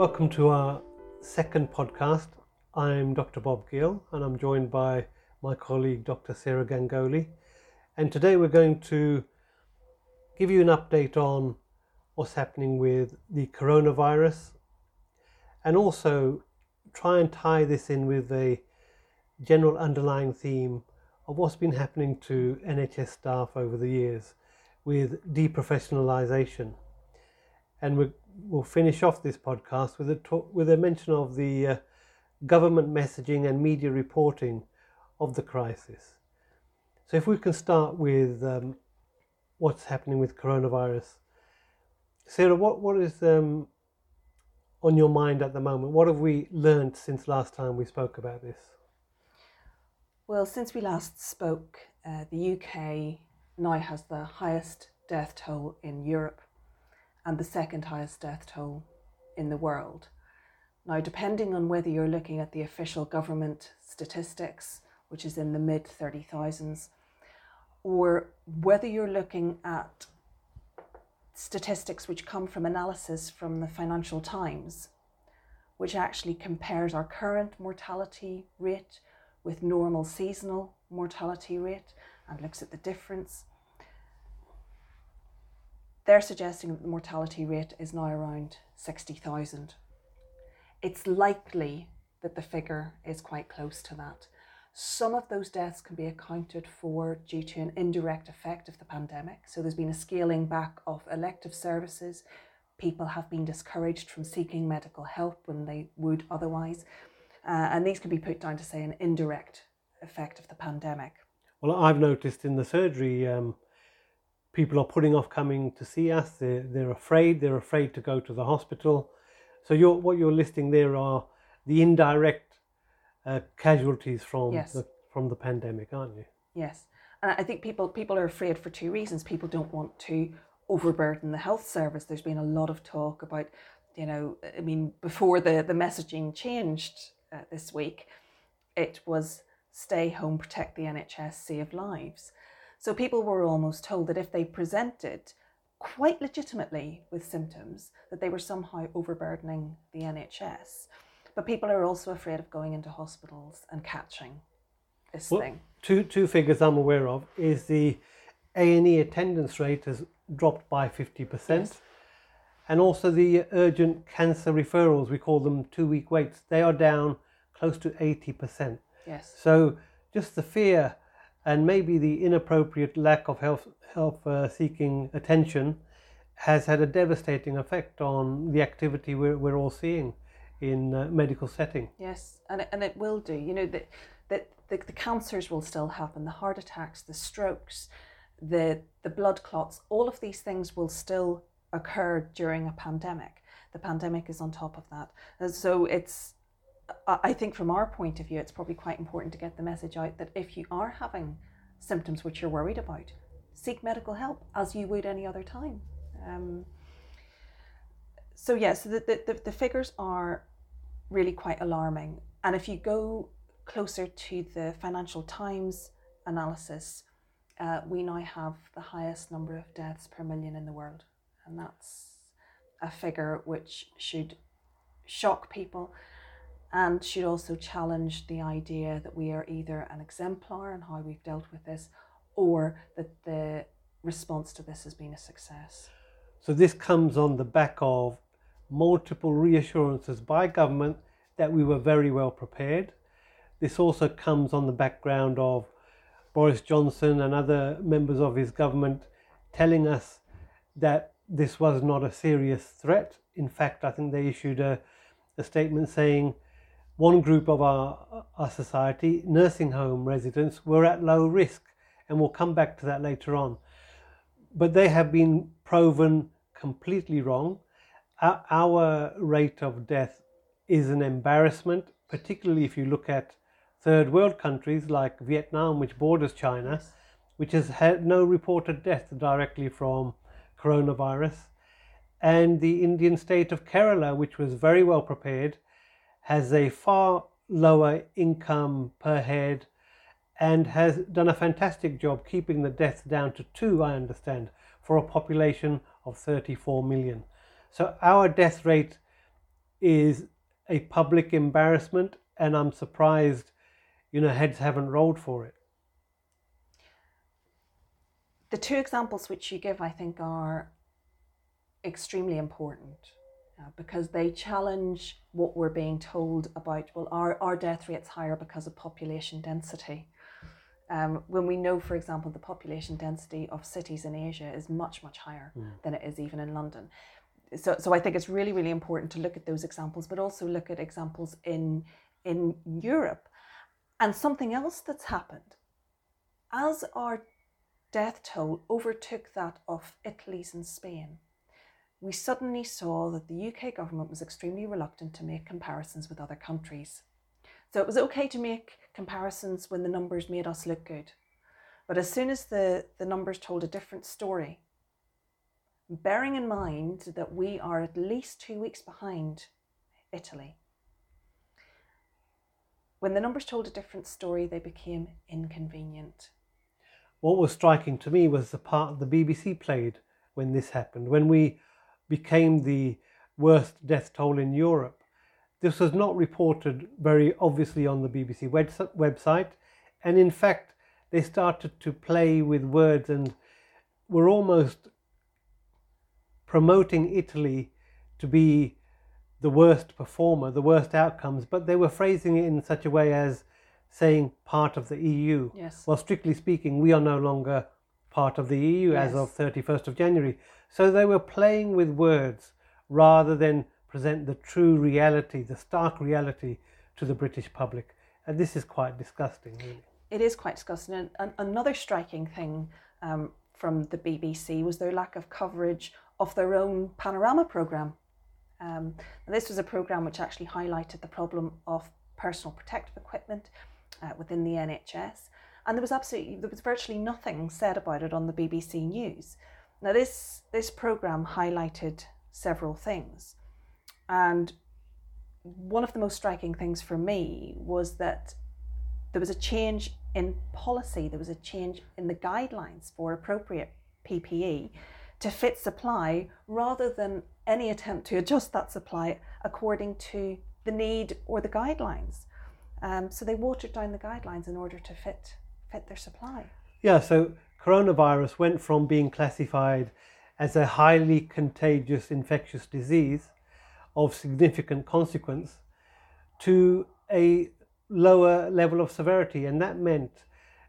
Welcome to our second podcast. I'm Dr. Bob Gill and I'm joined by my colleague Dr. Sarah Gangoli, and today we're going to give you an update on what's happening with the coronavirus and also try and tie this in with a general underlying theme of what's been happening to NHS staff over the years with deprofessionalisation. And we'll finish off this podcast with a mention of the government messaging and media reporting of the crisis. So if we can start with what's happening with coronavirus. Sarah, what is on your mind at the moment? What have we learned since last time we spoke about this? Well, since we last spoke, the UK now has the highest death toll in Europe and the second highest death toll in the world. Now, depending on whether you're looking at the official government statistics, which is in the mid 30,000s, or whether you're looking at statistics which come from analysis from the Financial Times, which actually compares our current mortality rate with normal seasonal mortality rate and looks at the difference, they're suggesting that the mortality rate is now around 60,000. It's likely that the figure is quite close to that. Some of those deaths can be accounted for due to an indirect effect of the pandemic. So there's been a scaling back of elective services. People have been discouraged from seeking medical help when they would otherwise. And these can be put down to, say, an indirect effect of the pandemic. Well, I've noticed in the surgery, people are putting off coming to see us. They're afraid to go to the hospital. So what you're listing there are the indirect casualties from the pandemic, aren't you? Yes, and I think people are afraid for two reasons. People don't want to overburden the health service. There's been a lot of talk about, before the messaging changed this week, it was stay home, protect the NHS, save lives. So people were almost told that if they presented quite legitimately with symptoms, that they were somehow overburdening the NHS. But people are also afraid of going into hospitals and catching this thing. Two figures I'm aware of is the A&E attendance rate has dropped by 50%. Yes. And also the urgent cancer referrals, we call them 2-week waits, they are down close to 80%. Yes. So just the fear and maybe the inappropriate lack of help seeking attention has had a devastating effect on the activity we're all seeing in medical setting. Yes, and it will do. The cancers will still happen, the heart attacks, the strokes, the blood clots, all of these things will still occur during a pandemic. The pandemic is on top of that. And so I think from our point of view, it's probably quite important to get the message out that if you are having symptoms which you're worried about, seek medical help as you would any other time. The figures are really quite alarming. And if you go closer to the Financial Times analysis, we now have the highest number of deaths per million in the world. And that's a figure which should shock people and should also challenge the idea that we are either an exemplar in how we've dealt with this or that the response to this has been a success. So this comes on the back of multiple reassurances by government that we were very well prepared. This also comes on the background of Boris Johnson and other members of his government telling us that this was not a serious threat. In fact, I think they issued a statement saying one group of our society, nursing home residents, were at low risk, and we'll come back to that later on. But they have been proven completely wrong. Our rate of death is an embarrassment, particularly if you look at third world countries like Vietnam, which borders China, which has had no reported death directly from coronavirus, and the Indian state of Kerala, which was very well prepared, has a far lower income per head and has done a fantastic job keeping the deaths down to 2, I understand, for a population of 34 million. So our death rate is a public embarrassment, and I'm surprised, you know, heads haven't rolled for it. The two examples which you give, I think, are extremely important because they challenge what we're being told about, well, our death rate's higher because of population density. When we know, for example, the population density of cities in Asia is much, much higher than it is even in London. So I think it's really, really important to look at those examples, but also look at examples in Europe. And something else that's happened, as our death toll overtook that of Italy's and Spain, we suddenly saw that the UK government was extremely reluctant to make comparisons with other countries. So it was okay to make comparisons when the numbers made us look good. But as soon as the numbers told a different story, bearing in mind that we are at least 2 weeks behind Italy, when the numbers told a different story, they became inconvenient. What was striking to me was the part the BBC played when this happened, when we became the worst death toll in Europe. This was not reported very obviously on the BBC website, and in fact they started to play with words and were almost promoting Italy to be the worst performer, the worst outcomes, but they were phrasing it in such a way as saying part of the EU. Yes. Well, strictly speaking, we are no longer part of the EU as of 31st of January. So they were playing with words rather than present the true reality, the stark reality to the British public. And this is quite disgusting, really. It is quite disgusting. And another striking thing from the BBC was their lack of coverage of their own Panorama programme. And this was a programme which actually highlighted the problem of personal protective equipment within the NHS. And there was virtually nothing said about it on the BBC News. Now, this programme highlighted several things. And one of the most striking things for me was that there was a change in policy. There was a change in the guidelines for appropriate PPE to fit supply rather than any attempt to adjust that supply according to the need or the guidelines. So they watered down the guidelines in order to fit their supply. Yeah, so coronavirus went from being classified as a highly contagious infectious disease of significant consequence to a lower level of severity, and that meant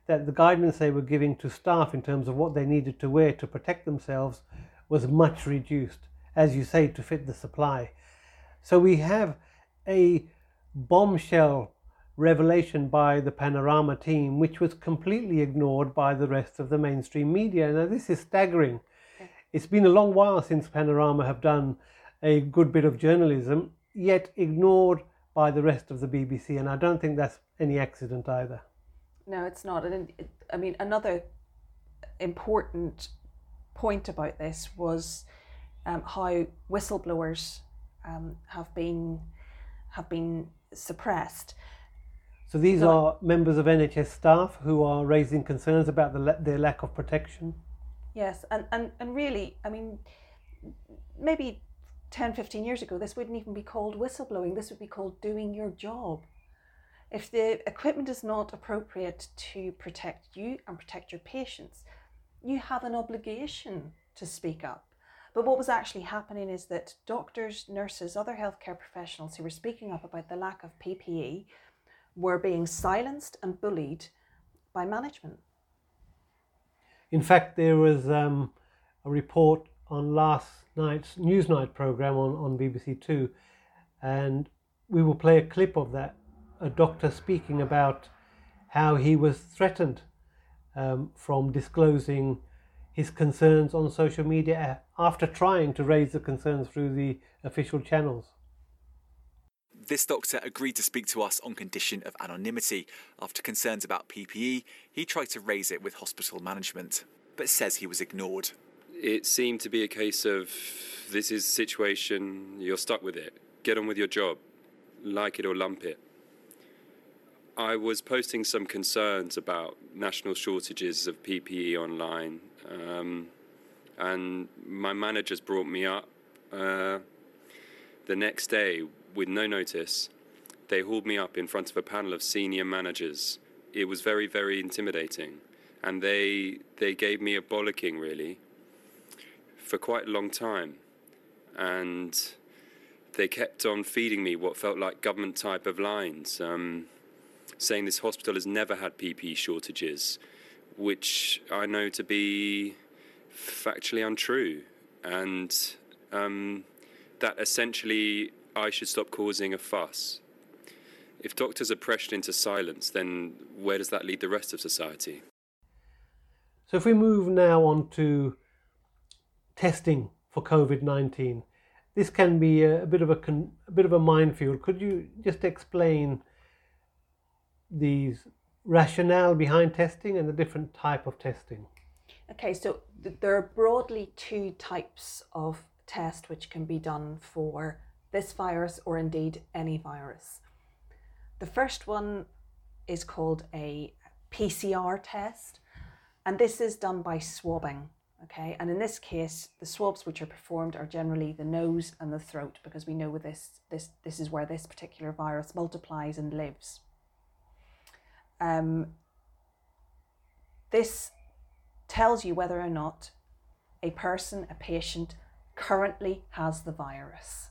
that the guidance they were giving to staff in terms of what they needed to wear to protect themselves was much reduced, as you say, to fit the supply. So we have a bombshell revelation by the Panorama team, which was completely ignored by the rest of the mainstream media. Now, this is staggering. It's been a long while since Panorama have done a good bit of journalism, yet ignored by the rest of the BBC, and I don't think that's any accident either. No, it's not. And I mean, another important point about this was how whistleblowers have been suppressed. So these are members of NHS staff who are raising concerns about their lack of protection? Yes, and really, I mean, maybe 10, 15 years ago, this wouldn't even be called whistleblowing. This would be called doing your job. If the equipment is not appropriate to protect you and protect your patients, you have an obligation to speak up. But what was actually happening is that doctors, nurses, other healthcare professionals who were speaking up about the lack of PPE were being silenced and bullied by management. In fact, there was a report on last night's Newsnight programme on BBC Two, and we will play a clip of that, a doctor speaking about how he was threatened from disclosing his concerns on social media after trying to raise the concerns through the official channels. This doctor agreed to speak to us on condition of anonymity. After concerns about PPE, he tried to raise it with hospital management, but says he was ignored. It seemed to be a case of, this is the situation, you're stuck with it. Get on with your job, like it or lump it. I was posting some concerns about national shortages of PPE online, and my managers brought me up the next day with no notice. They hauled me up in front of a panel of senior managers. It was very, very intimidating. And they gave me a bollocking, really, for quite a long time. And they kept on feeding me what felt like government type of lines, saying this hospital has never had PPE shortages, which I know to be factually untrue. And that essentially I should stop causing a fuss. If doctors are pressured into silence, then where does that lead the rest of society? So if we move now on to testing for COVID-19, this can be a bit of a minefield. Could you just explain the rationale behind testing and the different type of testing? Okay, so there are broadly two types of test which can be done for this virus or indeed any virus. The first one is called a PCR test, and this is done by swabbing. Okay, and in this case, the swabs which are performed are generally the nose and the throat, because we know with this is where this particular virus multiplies and lives. This tells you whether or not a patient, currently has the virus.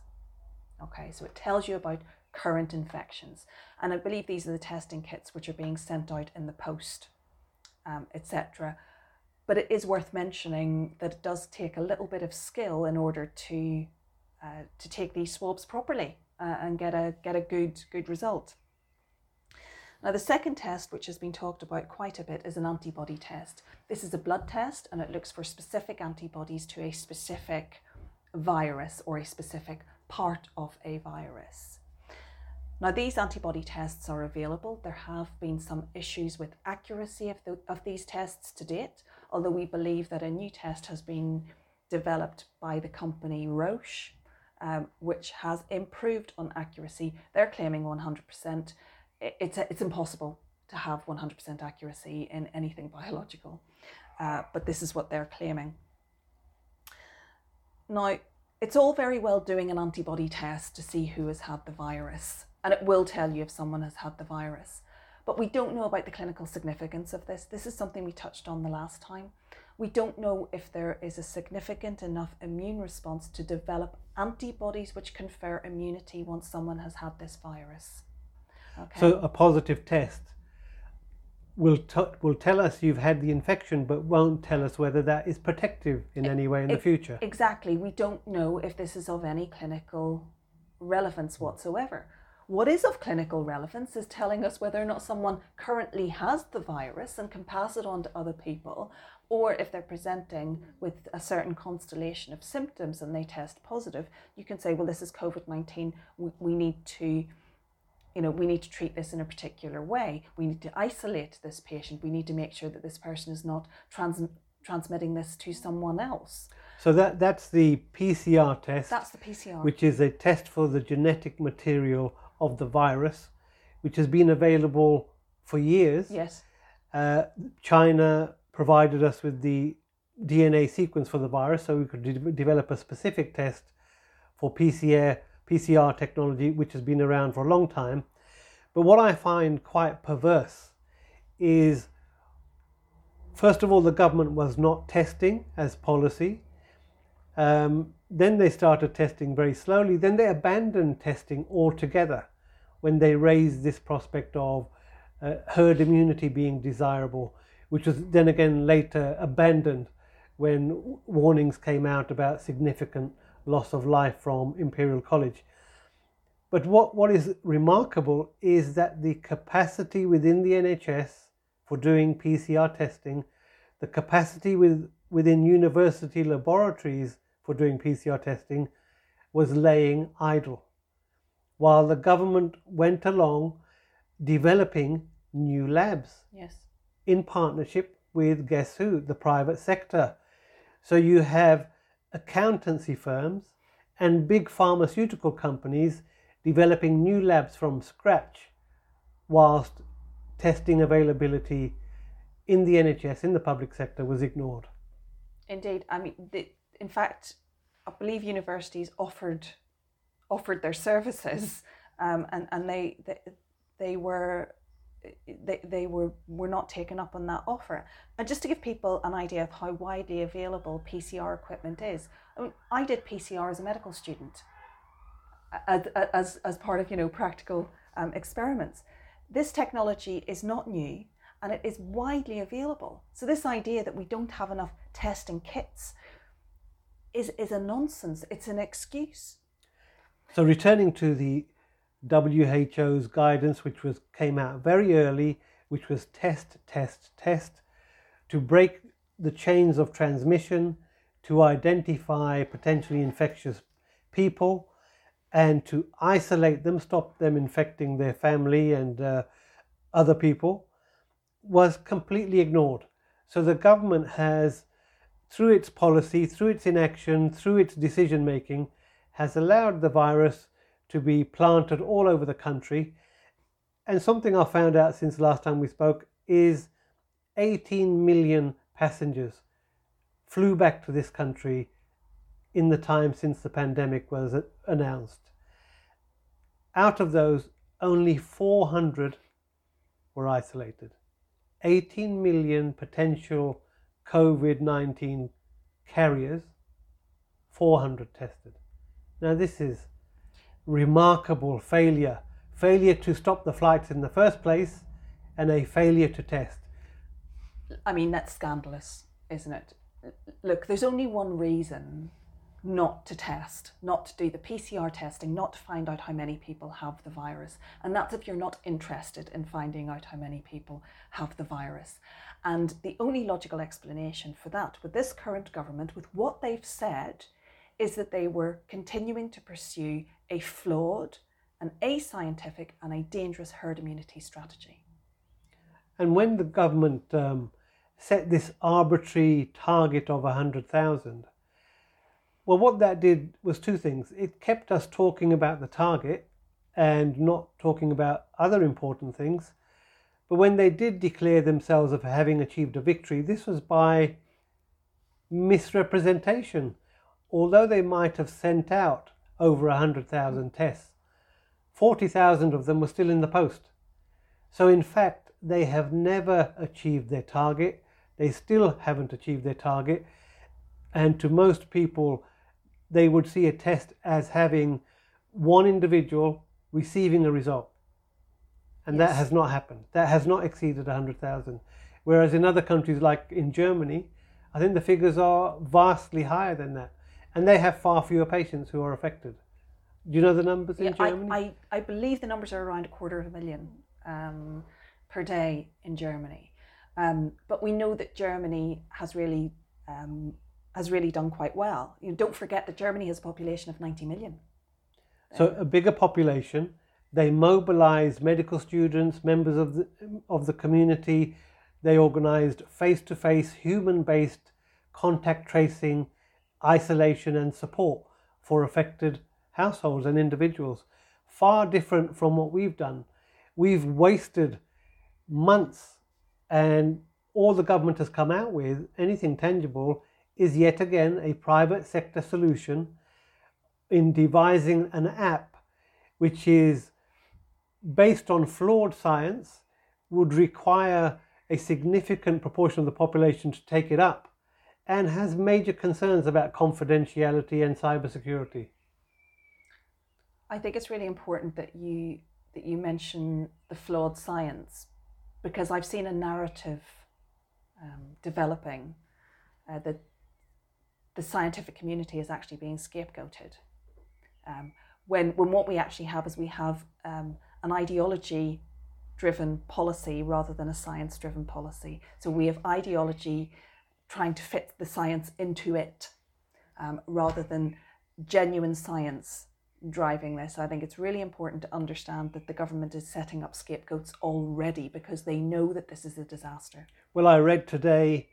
Okay, so it tells you about current infections. And I believe these are the testing kits which are being sent out in the post, etc. But it is worth mentioning that it does take a little bit of skill in order to take these swabs properly and get a good result. Now, the second test, which has been talked about quite a bit, is an antibody test. This is a blood test, and it looks for specific antibodies to a specific virus or a specific part of a virus. Now, these antibody tests are available. There have been some issues with accuracy of these tests to date, although we believe that a new test has been developed by the company Roche, which has improved on accuracy. They're claiming 100%. It's impossible to have 100% accuracy in anything biological, but this is what they're claiming. Now, it's all very well doing an antibody test to see who has had the virus, and it will tell you if someone has had the virus. But we don't know about the clinical significance of this. This is something we touched on the last time. We don't know if there is a significant enough immune response to develop antibodies which confer immunity once someone has had this virus. Okay. So a positive test will tell us you've had the infection, but won't tell us whether that is protective in any way in the future. Exactly. We don't know if this is of any clinical relevance whatsoever. What is of clinical relevance is telling us whether or not someone currently has the virus and can pass it on to other people, or if they're presenting with a certain constellation of symptoms and they test positive, you can say, well, this is COVID-19, we need to treat this in a particular way. We need to isolate this patient. We need to make sure that this person is not transmitting this to someone else. So that's the PCR test. That's the PCR. Which is a test for the genetic material of the virus, which has been available for years. Yes. China provided us with the DNA sequence for the virus, so we could develop a specific test for PCR technology, which has been around for a long time. But what I find quite perverse is, first of all, the government was not testing as policy. Then they started testing very slowly. Then they abandoned testing altogether when they raised this prospect of herd immunity being desirable, which was then again later abandoned when warnings came out about significant loss of life from Imperial College. But what is remarkable is that the capacity within the NHS for doing PCR testing, the capacity within university laboratories for doing PCR testing was laying idle, while the government went along developing new labs. Yes. In partnership with, guess who, the private sector. So you have accountancy firms and big pharmaceutical companies developing new labs from scratch, whilst testing availability in the NHS, in the public sector, was ignored. Indeed. I mean, in fact, I believe universities offered offered their services, and they were not taken up on that offer. And just to give people an idea of how widely available PCR equipment is, I mean, I did PCR as a medical student, as part of, you know, practical experiments. This technology is not new, and it is widely available. So this idea that we don't have enough testing kits is a nonsense. It's an excuse. So returning to the WHO's guidance, which came out very early, which was test, test, test, to break the chains of transmission, to identify potentially infectious people, and to isolate them, stop them infecting their family and other people, was completely ignored. So the government has, through its policy, through its inaction, through its decision making, has allowed the virus to be planted all over the country. And something I found out since last time we spoke is 18 million passengers flew back to this country in the time since the pandemic was announced. Out of those, only 400 were isolated. 18 million potential COVID-19 carriers, 400 tested. Now this is remarkable failure to stop the flights in the first place, and a failure to test. I mean, that's scandalous, isn't it? Look, there's only one reason not to test, not to do the PCR testing, not to find out how many people have the virus, and that's if you're not interested in finding out how many people have the virus. And the only logical explanation for that, with this current government, with what they've said, is that they were continuing to pursue a flawed, an ascientific and a dangerous herd immunity strategy. And when the government set this arbitrary target of 100,000, well, what that did was two things. It kept us talking about the target and not talking about other important things. But when they did declare themselves of having achieved a victory, this was by misrepresentation. Although they might have sent out over 100,000 tests, 40,000 of them were still in the post. So in fact, they have never achieved their target. They still haven't achieved their target. And to most people, they would see a test as having one individual receiving a result. And yes, that has not happened. That has not exceeded 100,000. Whereas in other countries, like in Germany, I think the figures are vastly higher than that. And they have far fewer patients who are affected. Do you know the numbers in Germany? I believe the numbers are around 250,000 per day in Germany. But we know that Germany has really done quite well. You know, don't forget that Germany has a population of 90 million. So a bigger population. They mobilise medical students, members of the community. They organised face-to-face, human-based contact tracing, isolation and support for affected households and individuals. Far different from what we've done. We've wasted months, and all the government has come out with, anything tangible, is yet again a private sector solution in devising an app which is based on flawed science, would require a significant proportion of the population to take it up, and has major concerns about confidentiality and cybersecurity. I think it's really important that you mention the flawed science, because I've seen a narrative developing that the scientific community is actually being scapegoated. When what we actually have is an ideology-driven policy rather than a science-driven policy. So we have ideology trying to fit the science into it, rather than genuine science driving this. I think it's really important to understand that the government is setting up scapegoats already, because they know that this is a disaster. Well, I read today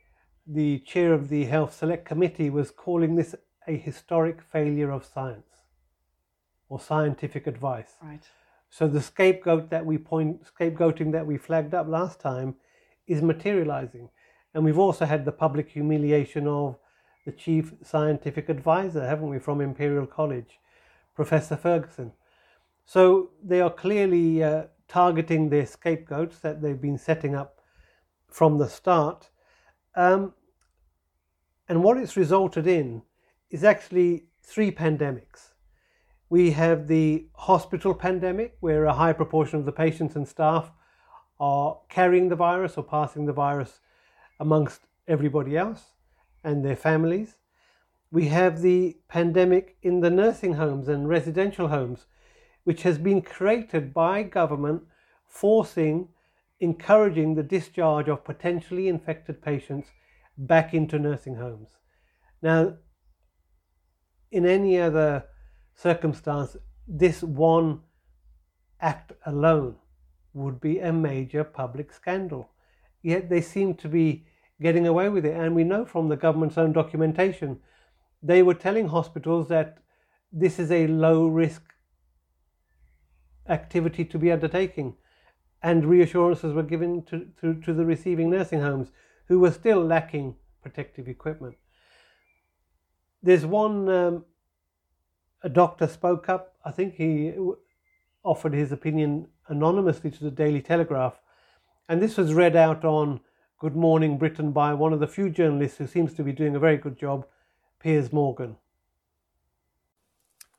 the chair of the Health Select Committee was calling this a historic failure of science or scientific advice. Right. So the scapegoating that we flagged up last time is materialising. And we've also had the public humiliation of the chief scientific advisor, haven't we, from Imperial College, Professor Ferguson. So they are clearly targeting their scapegoats that they've been setting up from the start. And what it's resulted in is actually three pandemics. We have the hospital pandemic, where a high proportion of the patients and staff are carrying the virus or passing the virus amongst everybody else and their families. We have the pandemic in the nursing homes and residential homes, which has been created by government encouraging the discharge of potentially infected patients back into nursing homes. Now, in any other circumstance, this one act alone would be a major public scandal. Yet they seem to be getting away with it. And we know from the government's own documentation, they were telling hospitals that this is a low-risk activity to be undertaking. And reassurances were given to the receiving nursing homes, who were still lacking protective equipment. There's one, a doctor spoke up. I think he offered his opinion anonymously to the Daily Telegraph. And this was read out on Good Morning Britain by one of the few journalists who seems to be doing a very good job, Piers Morgan.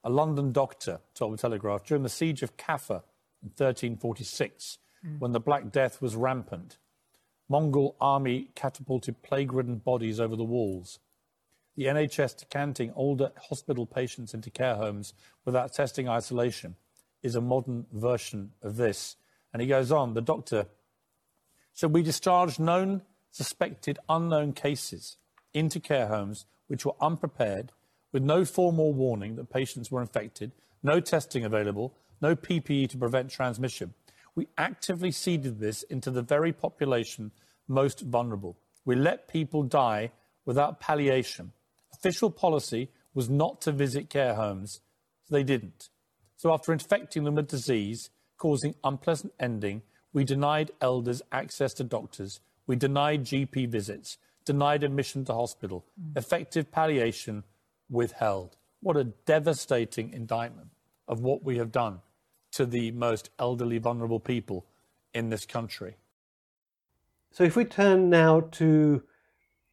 A London doctor told the Telegraph during the siege of Kaffa in 1346, when the Black Death was rampant, Mongol army catapulted plague-ridden bodies over the walls. The NHS decanting older hospital patients into care homes without testing isolation is a modern version of this. And he goes on, the doctor, so we discharged known, suspected, unknown cases into care homes which were unprepared, with no formal warning that patients were infected, no testing available, no PPE to prevent transmission. We actively seeded this into the very population most vulnerable. We let people die without palliation. Official policy was not to visit care homes, so they didn't. So after infecting them with disease, causing unpleasant ending, we denied elders access to doctors. We denied GP visits, denied admission to hospital. Effective palliation withheld. What a devastating indictment of what we have done to the most elderly, vulnerable people in this country. So if we turn now to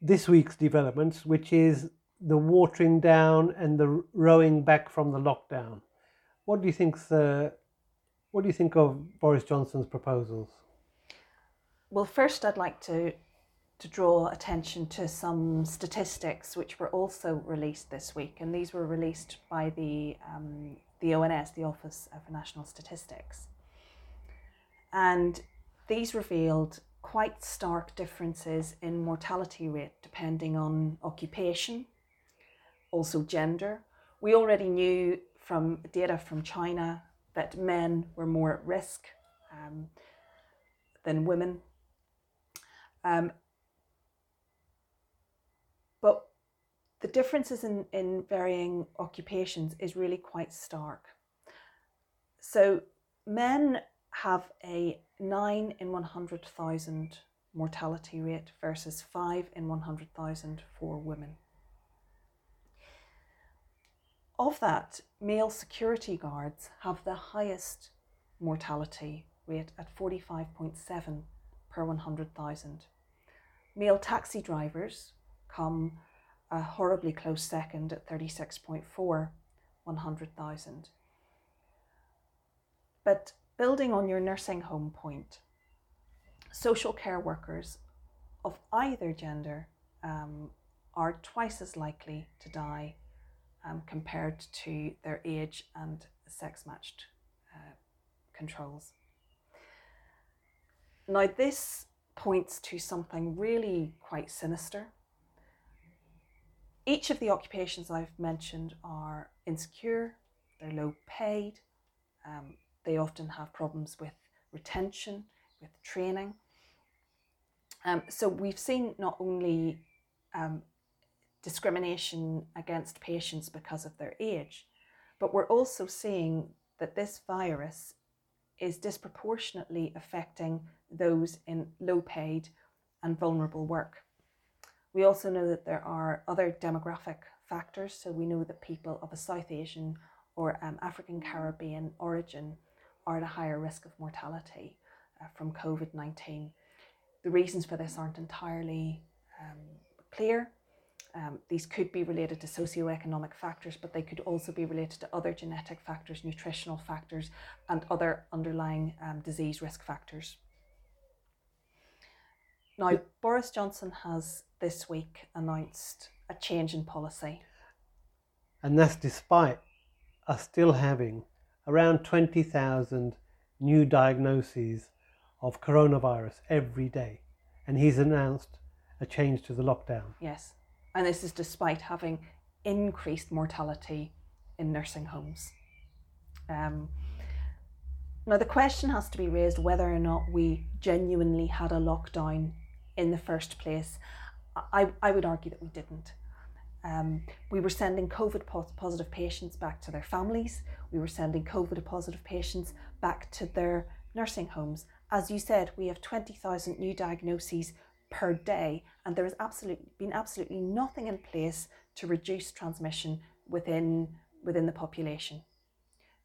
this week's developments, which is the watering down and the rowing back from the lockdown, what do you think of Boris Johnson's proposals? Well, first I'd like to draw attention to some statistics which were also released this week, and these were released by the ONS, the Office of National Statistics. And these revealed quite stark differences in mortality rate depending on occupation, also gender. We already knew from data from China that men were more at risk than women. But the differences in varying occupations is really quite stark. So men have a 9 in 100,000 mortality rate versus 5 in 100,000 for women. Of that, male security guards have the highest mortality rate at 45.7 per 100,000. Male taxi drivers come a horribly close second at 36.4 per 100,000. But building on your nursing home point, social care workers of either gender are twice as likely to die compared to their age and sex-matched controls. Now, this points to something really quite sinister. Each of the occupations I've mentioned are insecure, they're low paid, they often have problems with retention, with training. So we've seen not only discrimination against patients because of their age, but we're also seeing that this virus is disproportionately affecting those in low paid and vulnerable work. We also know that there are other demographic factors. So we know that people of a South Asian or African Caribbean origin are at a higher risk of mortality from COVID-19. The reasons for this aren't entirely clear. These could be related to socioeconomic factors, but they could also be related to other genetic factors, nutritional factors, and other underlying disease risk factors. Now, Boris Johnson has this week announced a change in policy. And that's despite us still having around 20,000 new diagnoses of coronavirus every day. And he's announced a change to the lockdown. Yes. And this is despite having increased mortality in nursing homes. Now, the question has to be raised whether or not we genuinely had a lockdown in the first place. I would argue that we didn't. We were sending COVID-positive patients back to their families. We were sending COVID-positive patients back to their nursing homes. As you said, we have 20,000 new diagnoses per day, and there has been absolutely nothing in place to reduce transmission within the population.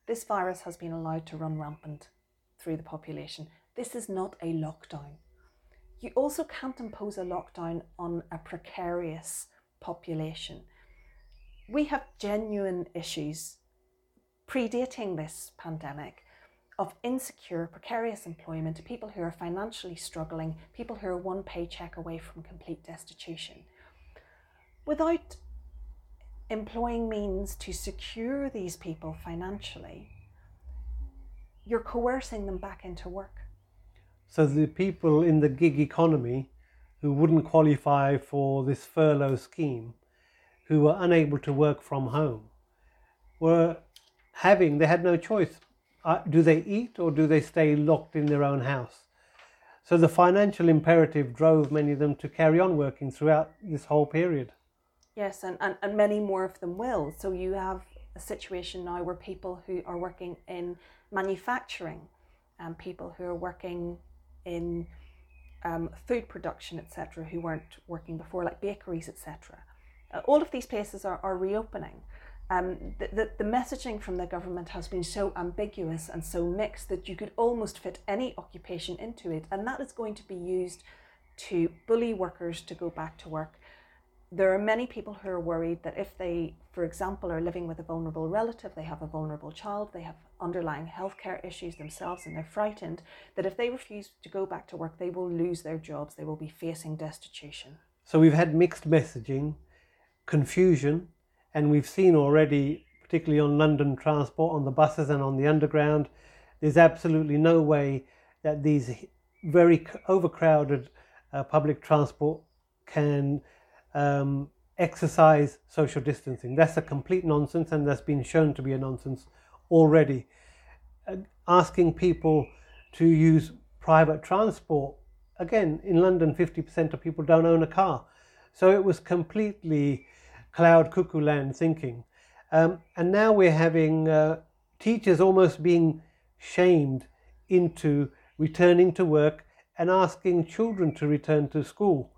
This virus has been allowed to run rampant through the population. This is not a lockdown. You also can't impose a lockdown on a precarious population. We have genuine issues predating this pandemic of insecure, precarious employment, people who are financially struggling, people who are one paycheck away from complete destitution. Without employing means to secure these people financially, you're coercing them back into work. So the people in the gig economy who wouldn't qualify for this furlough scheme, who were unable to work from home, they had no choice. Do they eat or do they stay locked in their own house? So the financial imperative drove many of them to carry on working throughout this whole period. Yes, and many more of them will. So you have a situation now where people who are working in manufacturing and people who are working in food production, etc., who weren't working before, like bakeries, etc. All of these places are reopening. The messaging from the government has been so ambiguous and so mixed that you could almost fit any occupation into it, and that is going to be used to bully workers to go back to work. There are many people who are worried that if they, for example, are living with a vulnerable relative, they have a vulnerable child, they have underlying healthcare issues themselves, and they're frightened that if they refuse to go back to work, they will lose their jobs, they will be facing destitution. So we've had mixed messaging, confusion, and we've seen already, particularly on London transport, on the buses and on the underground, there's absolutely no way that these very overcrowded public transport can exercise social distancing. That's a complete nonsense, and that's been shown to be a nonsense already. Asking people to use private transport, again, in London, 50% of people don't own a car. So it was completely cloud cuckoo land thinking. And now we're having teachers almost being shamed into returning to work and asking children to return to school.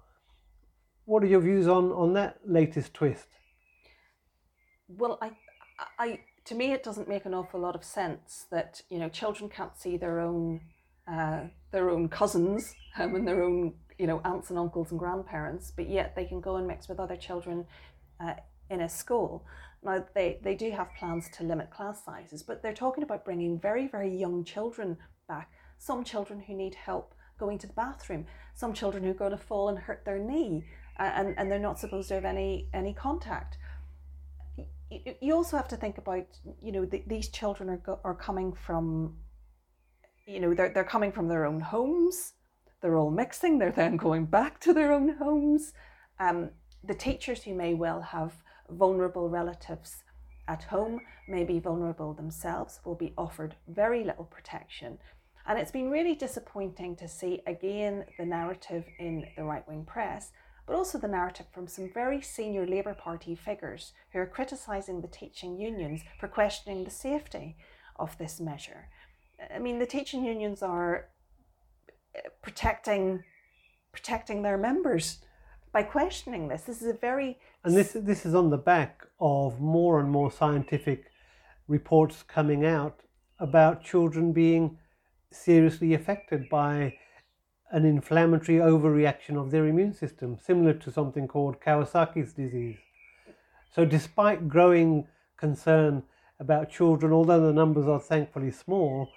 What are your views on that latest twist? Well, I to me it doesn't make an awful lot of sense that, you know, children can't see their own cousins and their own, you know, aunts and uncles and grandparents, but yet they can go and mix with other children in a school. Now, they do have plans to limit class sizes, but they're talking about bringing very, very young children back. Some children who need help going to the bathroom, some children who are going to fall and hurt their knee, and they're not supposed to have any contact. You also have to think about, you know, these children are coming from, you know, they're coming from their own homes. They're all mixing. They're then going back to their own homes. The teachers who may well have vulnerable relatives at home, may be vulnerable themselves, will be offered very little protection. And it's been really disappointing to see, again, the narrative in the right-wing press, but also the narrative from some very senior Labour Party figures who are criticising the teaching unions for questioning the safety of this measure. I mean, the teaching unions are protecting their members by questioning this. This is a very... And this is on the back of more and more scientific reports coming out about children being seriously affected by an inflammatory overreaction of their immune system, similar to something called Kawasaki's disease. So despite growing concern about children, although the numbers are thankfully small,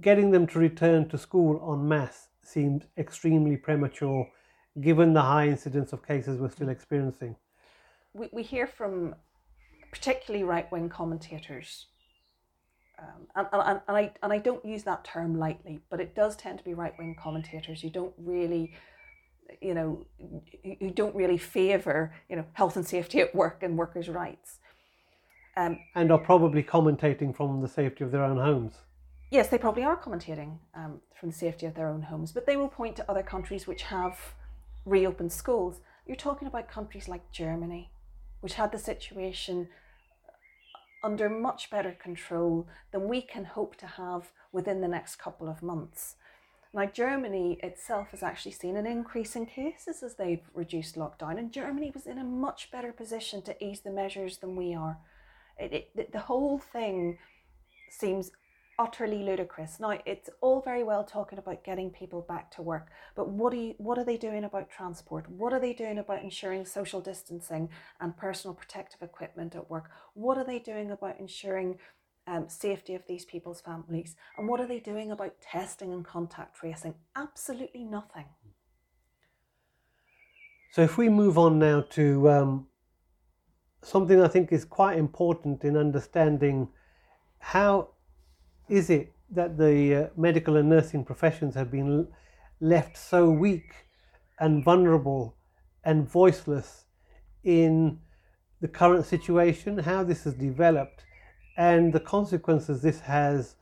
getting them to return to school en masse seemed extremely premature, given the high incidence of cases we're still experiencing. We hear from particularly right-wing commentators, and I don't use that term lightly, but it does tend to be right-wing commentators who don't really, who don't really favour, health and safety at work and workers' rights. And are probably commentating from the safety of their own homes. Yes, they probably are commentating from the safety of their own homes, but they will point to other countries which have reopened schools. You're talking about countries like Germany, which had the situation under much better control than we can hope to have within the next couple of months. Now, Germany itself has actually seen an increase in cases as they've reduced lockdown, and Germany was in a much better position to ease the measures than we are. The whole thing seems utterly ludicrous. Now, it's all very well talking about getting people back to work, but what are they doing about transport? What are they doing about ensuring social distancing and personal protective equipment at work? What are they doing about ensuring safety of these people's families? And what are they doing about testing and contact tracing? Absolutely nothing. So if we move on now to something I think is quite important in understanding how is it that the medical and nursing professions have been left so weak and vulnerable and voiceless in the current situation, how this has developed, and the consequences this has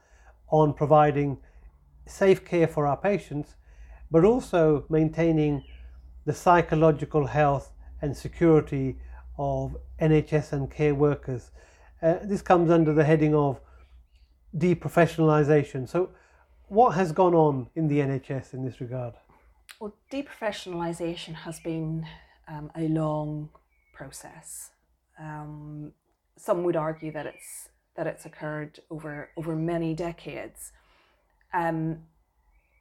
on providing safe care for our patients, but also maintaining the psychological health and security of NHS and care workers. This comes under the heading of deprofessionalisation. So what has gone on in the NHS in this regard? Well, deprofessionalisation has been a long process. Some would argue that it's occurred over many decades. But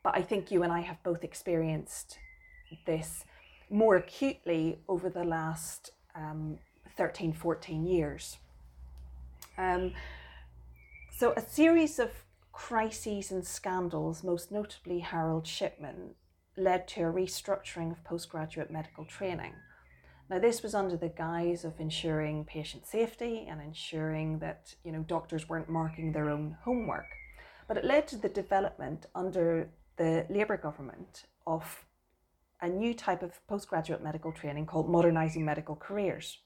I think you and I have both experienced this more acutely over the last 13, 14 years. So a series of crises and scandals, most notably Harold Shipman, led to a restructuring of postgraduate medical training. Now, this was under the guise of ensuring patient safety and ensuring that doctors weren't marking their own homework. But it led to the development under the Labour government of a new type of postgraduate medical training called modernising medical careers.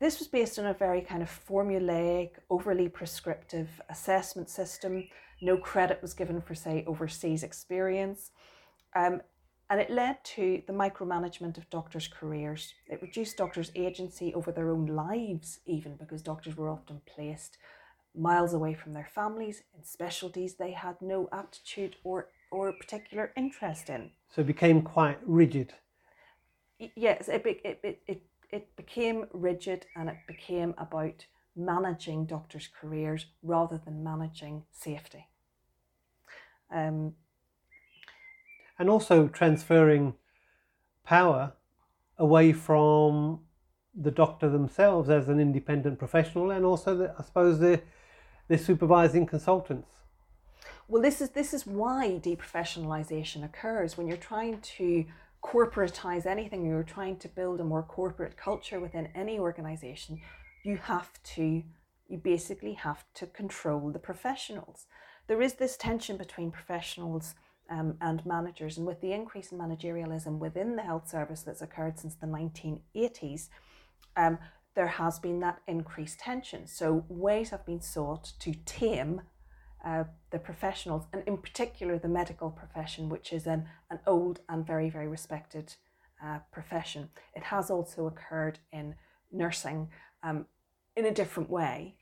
This was based on a very kind of formulaic, overly prescriptive assessment system. No credit was given for, say, overseas experience. And it led to the micromanagement of doctors' careers. It reduced doctors' agency over their own lives, even, because doctors were often placed miles away from their families in specialties they had no aptitude or particular interest in. So it became quite rigid. Yes, it became rigid, and it became about managing doctors' careers rather than managing safety. And also transferring power away from the doctor themselves as an independent professional, and also, I suppose, the supervising consultants. Well, this is why deprofessionalisation occurs. When you're trying to corporatize anything, you're trying to build a more corporate culture within any organization, you basically have to control the professionals. There is this tension between professionals and managers, and with the increase in managerialism within the health service that's occurred since the 1980s, there has been that increased tension. So ways have been sought to tame the professionals, and in particular the medical profession, which is an old and very, very respected profession. It has also occurred in nursing in a different way.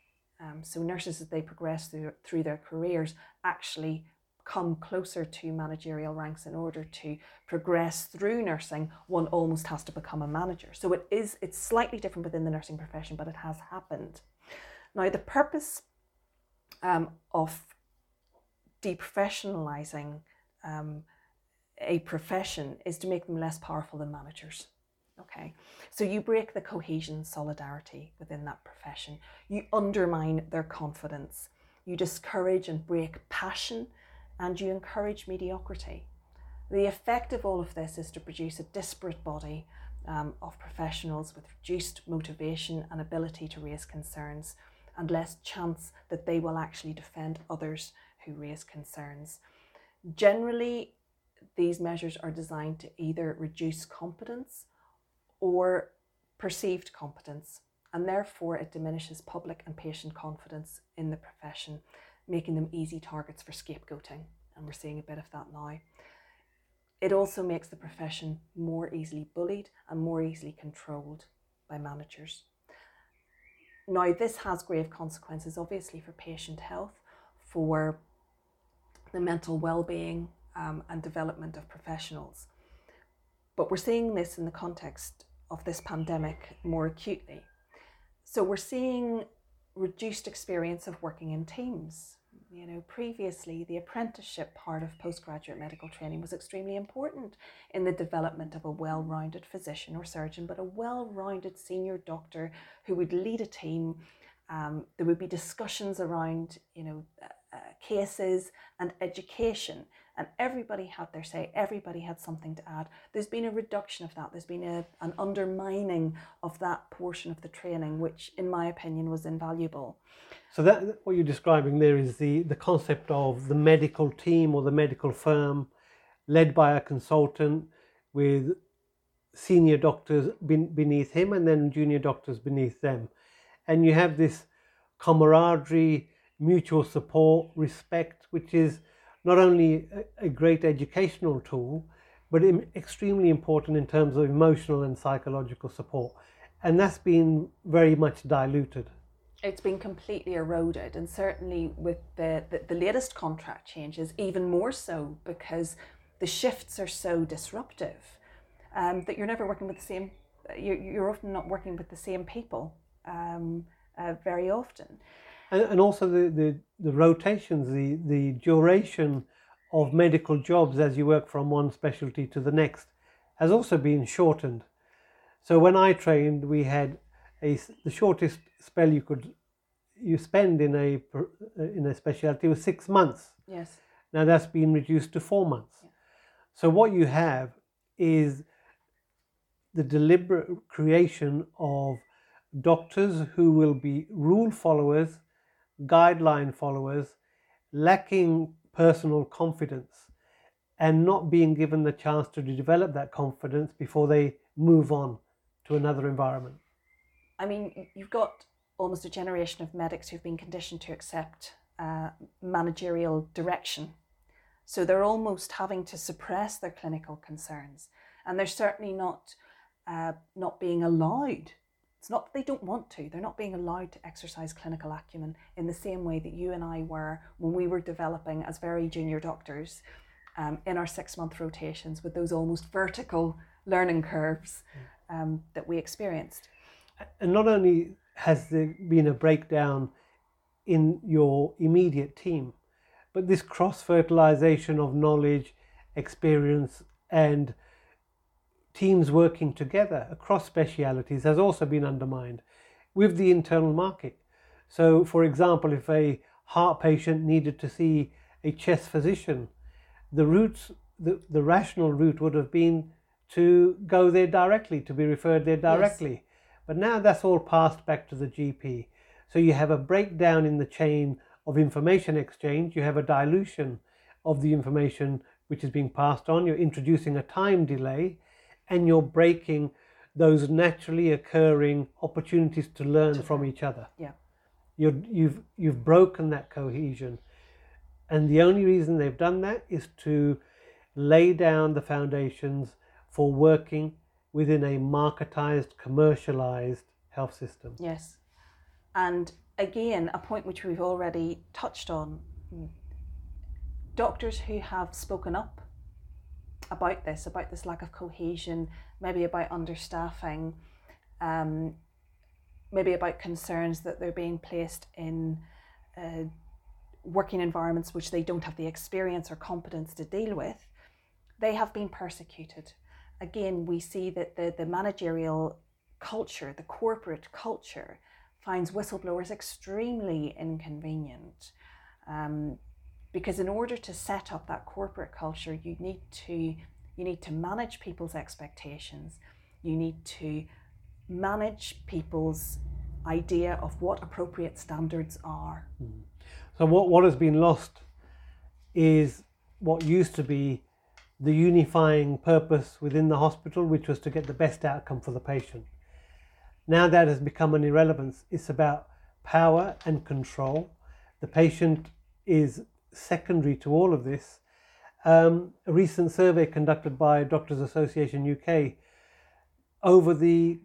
So nurses, as they progress through their careers, actually come closer to managerial ranks in order to progress through nursing, one almost has to become a manager. So it's slightly different within the nursing profession, but it has happened. Now, the purpose of deprofessionalising a profession is to make them less powerful than managers. Okay, so you break the cohesion, solidarity within that profession. You undermine their confidence. You discourage and break passion, and you encourage mediocrity. The effect of all of this is to produce a disparate body of professionals with reduced motivation and ability to raise concerns, and less chance that they will actually defend others who raise concerns. Generally, these measures are designed to either reduce competence or perceived competence, and therefore it diminishes public and patient confidence in the profession, making them easy targets for scapegoating, and we're seeing a bit of that now. It also makes the profession more easily bullied and more easily controlled by managers. Now, this has grave consequences, obviously, for patient health, for the mental well-being and development of professionals. But we're seeing this in the context of this pandemic more acutely. So we're seeing reduced experience of working in teams. You know, previously the apprenticeship part of postgraduate medical training was extremely important in the development of a well-rounded physician or surgeon, but a well-rounded senior doctor who would lead a team. There would be discussions around, you know, cases and education, and everybody had their say, everybody had something to add. There's been a reduction of that. There's been an undermining of that portion of the training, which in my opinion was invaluable. So that what you're describing there is the concept of the medical team or the medical firm led by a consultant with senior doctors beneath him and then junior doctors beneath them. And you have this camaraderie, mutual support, respect, which is not only a great educational tool, but extremely important in terms of emotional and psychological support. And that's been very much diluted. It's been completely eroded. And certainly with the latest contract changes, even more so, because the shifts are so disruptive that you're never working with the same, you're often not working with the same people very often. And also the rotations, the duration of medical jobs as you work from one specialty to the next has also been shortened. So when I trained, we had the shortest spell you spend in a specialty was 6 months. Yes. Now that's been reduced to 4 months. Yeah. So what you have is the deliberate creation of doctors who will be rule followers, guideline followers, lacking personal confidence and not being given the chance to develop that confidence before they move on to another environment. I mean, you've got almost a generation of medics who've been conditioned to accept managerial direction. So they're almost having to suppress their clinical concerns, and they're certainly not being allowed. It's not that they don't want to, they're not being allowed to exercise clinical acumen in the same way that you and I were when we were developing as very junior doctors in our 6-month rotations with those almost vertical learning curves that we experienced. And not only has there been a breakdown in your immediate team, but this cross-fertilization of knowledge, experience and teams working together across specialities has also been undermined with the internal market. So, for example, if a heart patient needed to see a chest physician, the rational route would have been to go there directly, to be referred there directly. Yes. But now that's all passed back to the GP. So you have a breakdown in the chain of information exchange, you have a dilution of the information which is being passed on, you're introducing a time delay, and you're breaking those naturally occurring opportunities to learn from each other. Yeah, you've broken that cohesion. And the only reason they've done that is to lay down the foundations for working within a marketized, commercialized health system. Yes. And again, a point which we've already touched on, doctors who have spoken up about this lack of cohesion, maybe about understaffing, maybe about concerns that they're being placed in working environments which they don't have the experience or competence to deal with, they have been persecuted. Again, we see that the managerial culture, the corporate culture, finds whistleblowers extremely inconvenient. Because in order to set up that corporate culture, you need to manage people's expectations. You need to manage people's idea of what appropriate standards are. So what has been lost is what used to be the unifying purpose within the hospital, which was to get the best outcome for the patient. Now that has become an irrelevance. It's about power and control. The patient is secondary to all of this. A recent survey conducted by Doctors' Association UK over the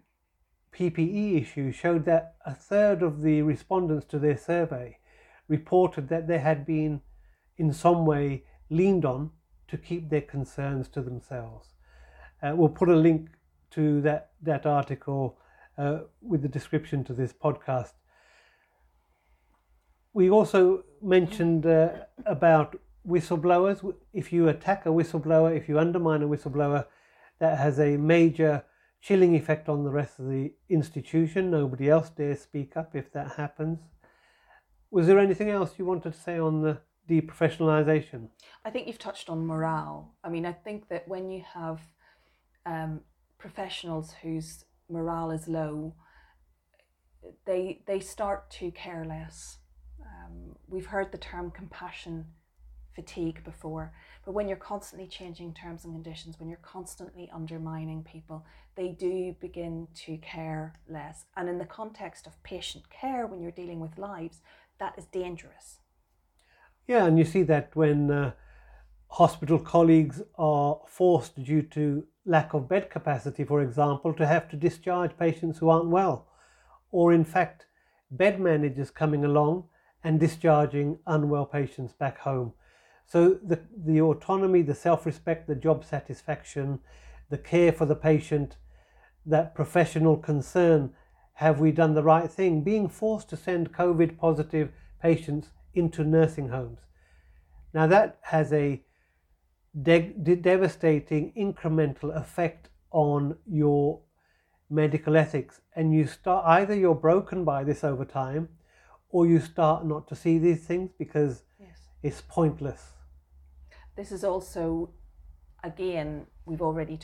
PPE issue showed that a third of the respondents to their survey reported that they had been in some way leaned on to keep their concerns to themselves. We'll put a link to that article with the description to this podcast. We also mentioned about whistleblowers. If you attack a whistleblower, if you undermine a whistleblower, that has a major chilling effect on the rest of the institution. Nobody else dares speak up if that happens. Was there anything else you wanted to say on the deprofessionalisation? I think you've touched on morale. I mean, I think that when you have professionals whose morale is low, they start to care less. We've heard the term compassion fatigue before, but when you're constantly changing terms and conditions, when you're constantly undermining people, they do begin to care less. And in the context of patient care, when you're dealing with lives, that is dangerous. Yeah, and you see that when hospital colleagues are forced, due to lack of bed capacity, for example, to have to discharge patients who aren't well, or in fact, bed managers coming along and discharging unwell patients back home. So the autonomy, the self-respect, the job satisfaction, the care for the patient, that professional concern, have we done the right thing? Being forced to send COVID positive patients into nursing homes. Now that has a devastating incremental effect on your medical ethics, and you start, either you're broken by this over time, or you start not to see these things because it's pointless. This is also, again, we've already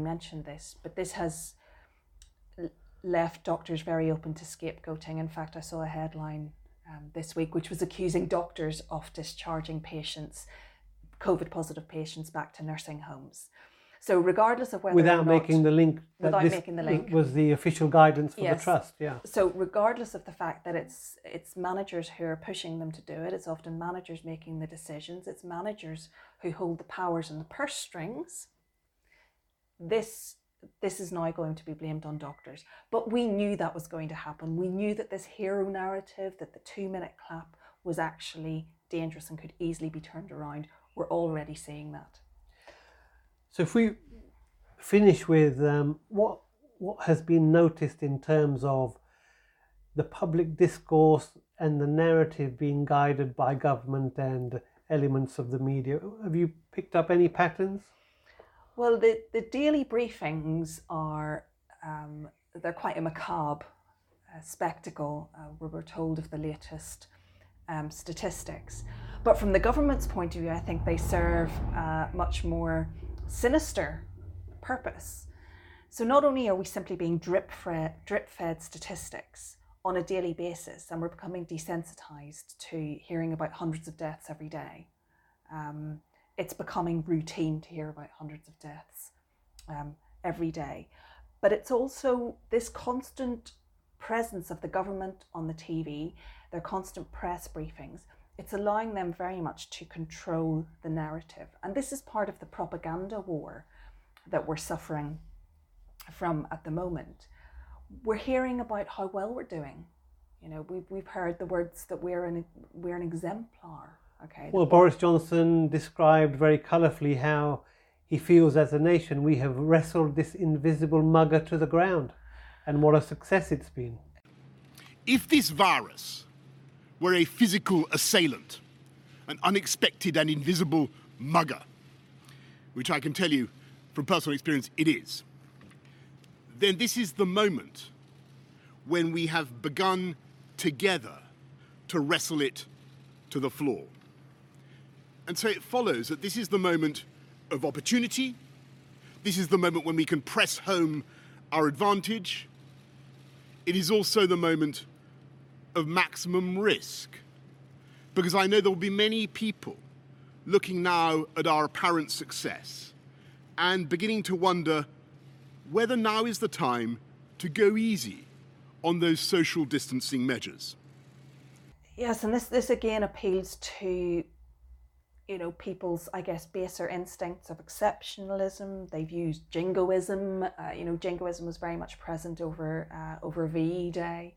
mentioned this, but this has left doctors very open to scapegoating. In fact, I saw a headline this week which was accusing doctors of discharging patients, COVID positive patients, back to nursing homes. So regardless of whether without making the link was the official guidance for the trust. Yeah. So regardless of the fact that it's managers who are pushing them to do it, it's often managers making the decisions, it's managers who hold the powers and the purse strings. This is now going to be blamed on doctors. But we knew that was going to happen. We knew that this hero narrative, that the 2-minute clap was actually dangerous and could easily be turned around. We're already seeing that. So if we finish with what has been noticed in terms of the public discourse and the narrative being guided by government and elements of the media, have you picked up any patterns? Well, the daily briefings are they're quite a macabre spectacle where we're told of the latest statistics. But from the government's point of view, I think they serve much more sinister purpose. So not only are we simply being drip-fed statistics on a daily basis, and we're becoming desensitized to hearing about hundreds of deaths every day. It's becoming routine to hear about hundreds of deaths every day. But it's also this constant presence of the government on the TV, their constant press briefings. It's allowing them very much to control the narrative. And this is part of the propaganda war that we're suffering from at the moment. We're hearing about how well we're doing. You know, we've heard the words that we're an exemplar Okay. Well, Boris Johnson described very colourfully how he feels as a nation we have wrestled this invisible mugger to the ground, and what a success it's been. If this virus were a physical assailant, an unexpected and invisible mugger, which I can tell you from personal experience it is, then this is the moment when we have begun together to wrestle it to the floor. And so it follows that this is the moment of opportunity. This is the moment when we can press home our advantage. It is also the moment of maximum risk, because I know there will be many people looking now at our apparent success and beginning to wonder whether now is the time to go easy on those social distancing measures. Yes, and this again appeals to, you know, people's, I guess, baser instincts of exceptionalism. They've used jingoism. Jingoism was very much present over VE Day,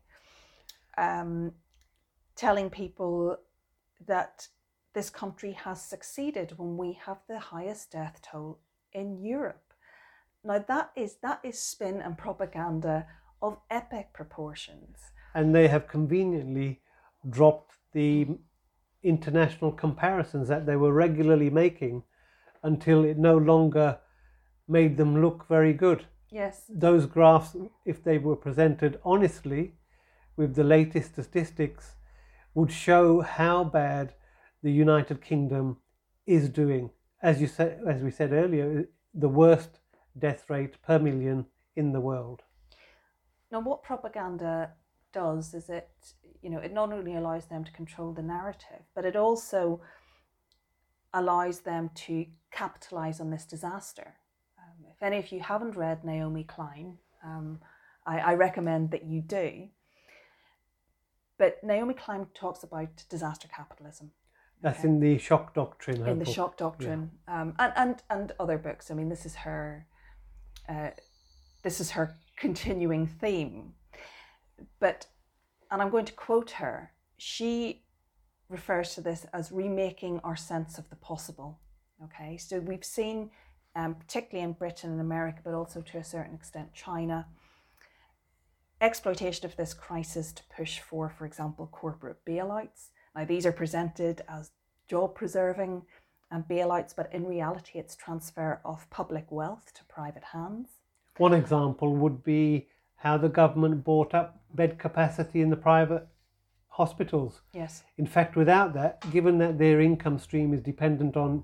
telling people that this country has succeeded when we have the highest death toll in Europe. Now that is spin and propaganda of epic proportions. And they have conveniently dropped the international comparisons that they were regularly making until it no longer made them look very good. Yes. Those graphs, if they were presented honestly with the latest statistics, would show how bad the United Kingdom is doing. As you said, as we said earlier, the worst death rate per million in the world. Now, what propaganda does is it not only allows them to control the narrative, but it also allows them to capitalise on this disaster. If any of you haven't read Naomi Klein, I recommend that you do. But Naomi Klein talks about disaster capitalism. That's okay? In the Shock Doctrine. In the book. Shock Doctrine, yeah. And other books. I mean, this is her continuing theme. But, and I'm going to quote her, she refers to this as remaking our sense of the possible, okay? So we've seen, particularly in Britain and America, but also to a certain extent China, exploitation of this crisis to push for example, corporate bailouts. Now these are presented as job-preserving bailouts, but in reality it's transfer of public wealth to private hands. One example would be how the government bought up bed capacity in the private hospitals. Yes. In fact, without that, given that their income stream is dependent on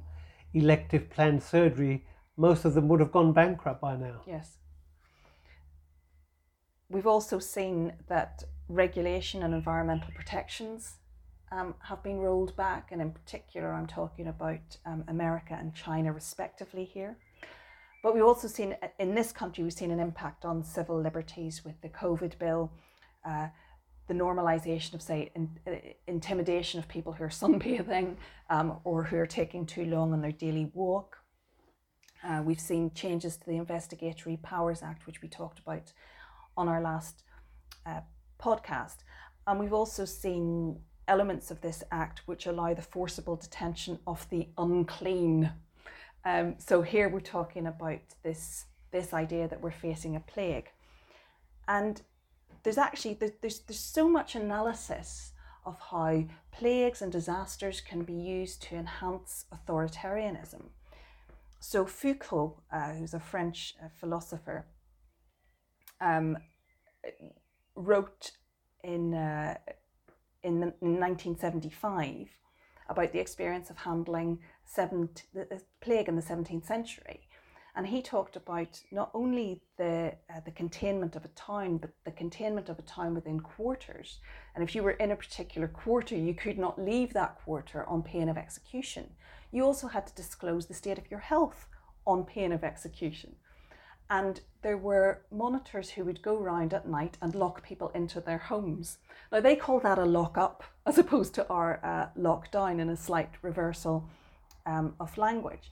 elective planned surgery, most of them would have gone bankrupt by now. Yes. We've also seen that regulation and environmental protections have been rolled back, and in particular, I'm talking about America and China respectively here. But we've also seen, in this country, we've seen an impact on civil liberties with the COVID bill, the normalisation of, say, intimidation of people who are sunbathing or who are taking too long on their daily walk. We've seen changes to the Investigatory Powers Act, which we talked about on our last podcast. And we've also seen elements of this act which allow the forcible detention of the unclean. So here we're talking about this idea that we're facing a plague, and there's so much analysis of how plagues and disasters can be used to enhance authoritarianism. So Foucault, who's a French philosopher, wrote in 1975 about the experience of handling the plague in the 17th century, and he talked about not only the containment of a town, but the containment of a town within quarters, and if you were in a particular quarter you could not leave that quarter on pain of execution. You also had to disclose the state of your health on pain of execution, and there were monitors who would go round at night and lock people into their homes. Now they call that a lock-up as opposed to our lockdown, in a slight reversal of language.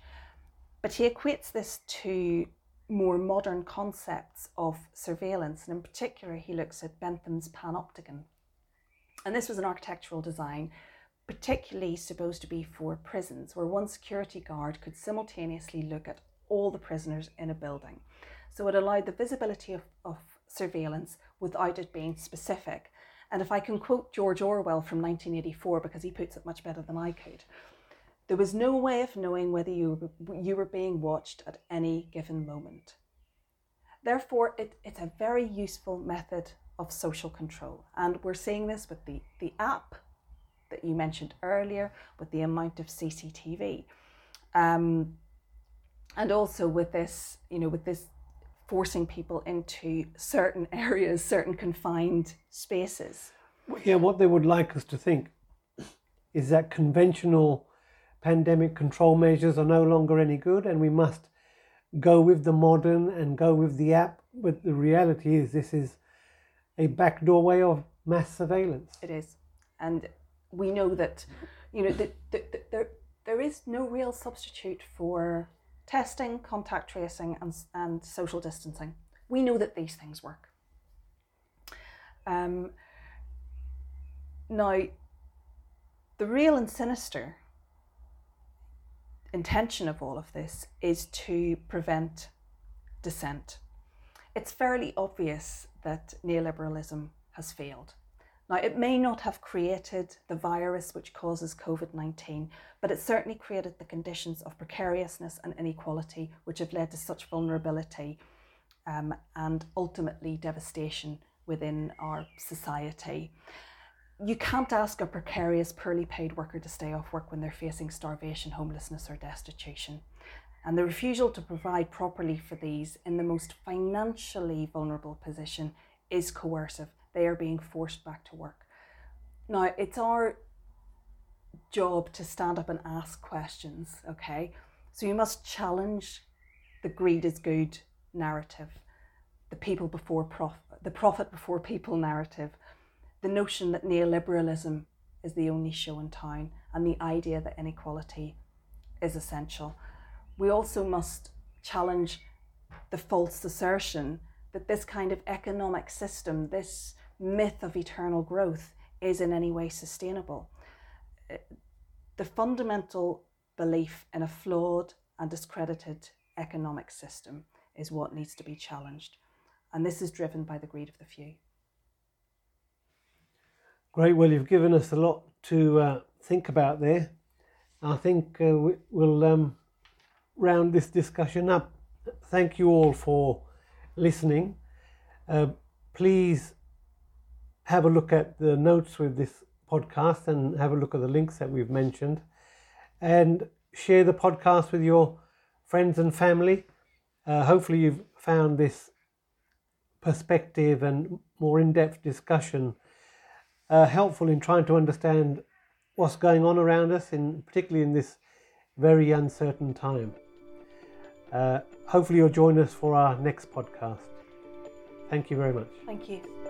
But he equates this to more modern concepts of surveillance, and in particular he looks at Bentham's panopticon. And this was an architectural design particularly supposed to be for prisons, where one security guard could simultaneously look at all the prisoners in a building. So it allowed the visibility of surveillance without it being specific. And if I can quote George Orwell from 1984, because he puts it much better than I could, there was no way of knowing whether you were being watched at any given moment. Therefore, it's a very useful method of social control. And we're seeing this with the app that you mentioned earlier, with the amount of CCTV. And also with this, with this forcing people into certain areas, certain confined spaces. Yeah, what they would like us to think is that conventional pandemic control measures are no longer any good, and we must go with the modern and go with the app. But the reality is this is a backdoor way of mass surveillance. It is. And we know that, that there is no real substitute for testing, contact tracing, and social distancing. We know that these things work. Now, the real and sinister intention of all of this is to prevent dissent. It's fairly obvious that neoliberalism has failed. Now, it may not have created the virus which causes COVID-19, but it certainly created the conditions of precariousness and inequality, which have led to such vulnerability and ultimately devastation within our society. You can't ask a precarious, poorly paid worker to stay off work when they're facing starvation, homelessness, or destitution. And the refusal to provide properly for these in the most financially vulnerable position is coercive. They are being forced back to work. Now, it's our job to stand up and ask questions, okay? So you must challenge the greed is good narrative, the people before profit, the profit before people narrative, the notion that neoliberalism is the only show in town, and the idea that inequality is essential. We also must challenge the false assertion that this kind of economic system, this myth of eternal growth, is in any way sustainable. The fundamental belief in a flawed and discredited economic system is what needs to be challenged. And this is driven by the greed of the few. Great. Well, you've given us a lot to think about there. I think we'll round this discussion up. Thank you all for listening. Please have a look at the notes with this podcast and have a look at the links that we've mentioned, and share the podcast with your friends and family. Hopefully you've found this perspective and more in-depth discussion helpful in trying to understand what's going on around us, particularly in this very uncertain time. Hopefully you'll join us for our next podcast. Thank you very much. Thank you.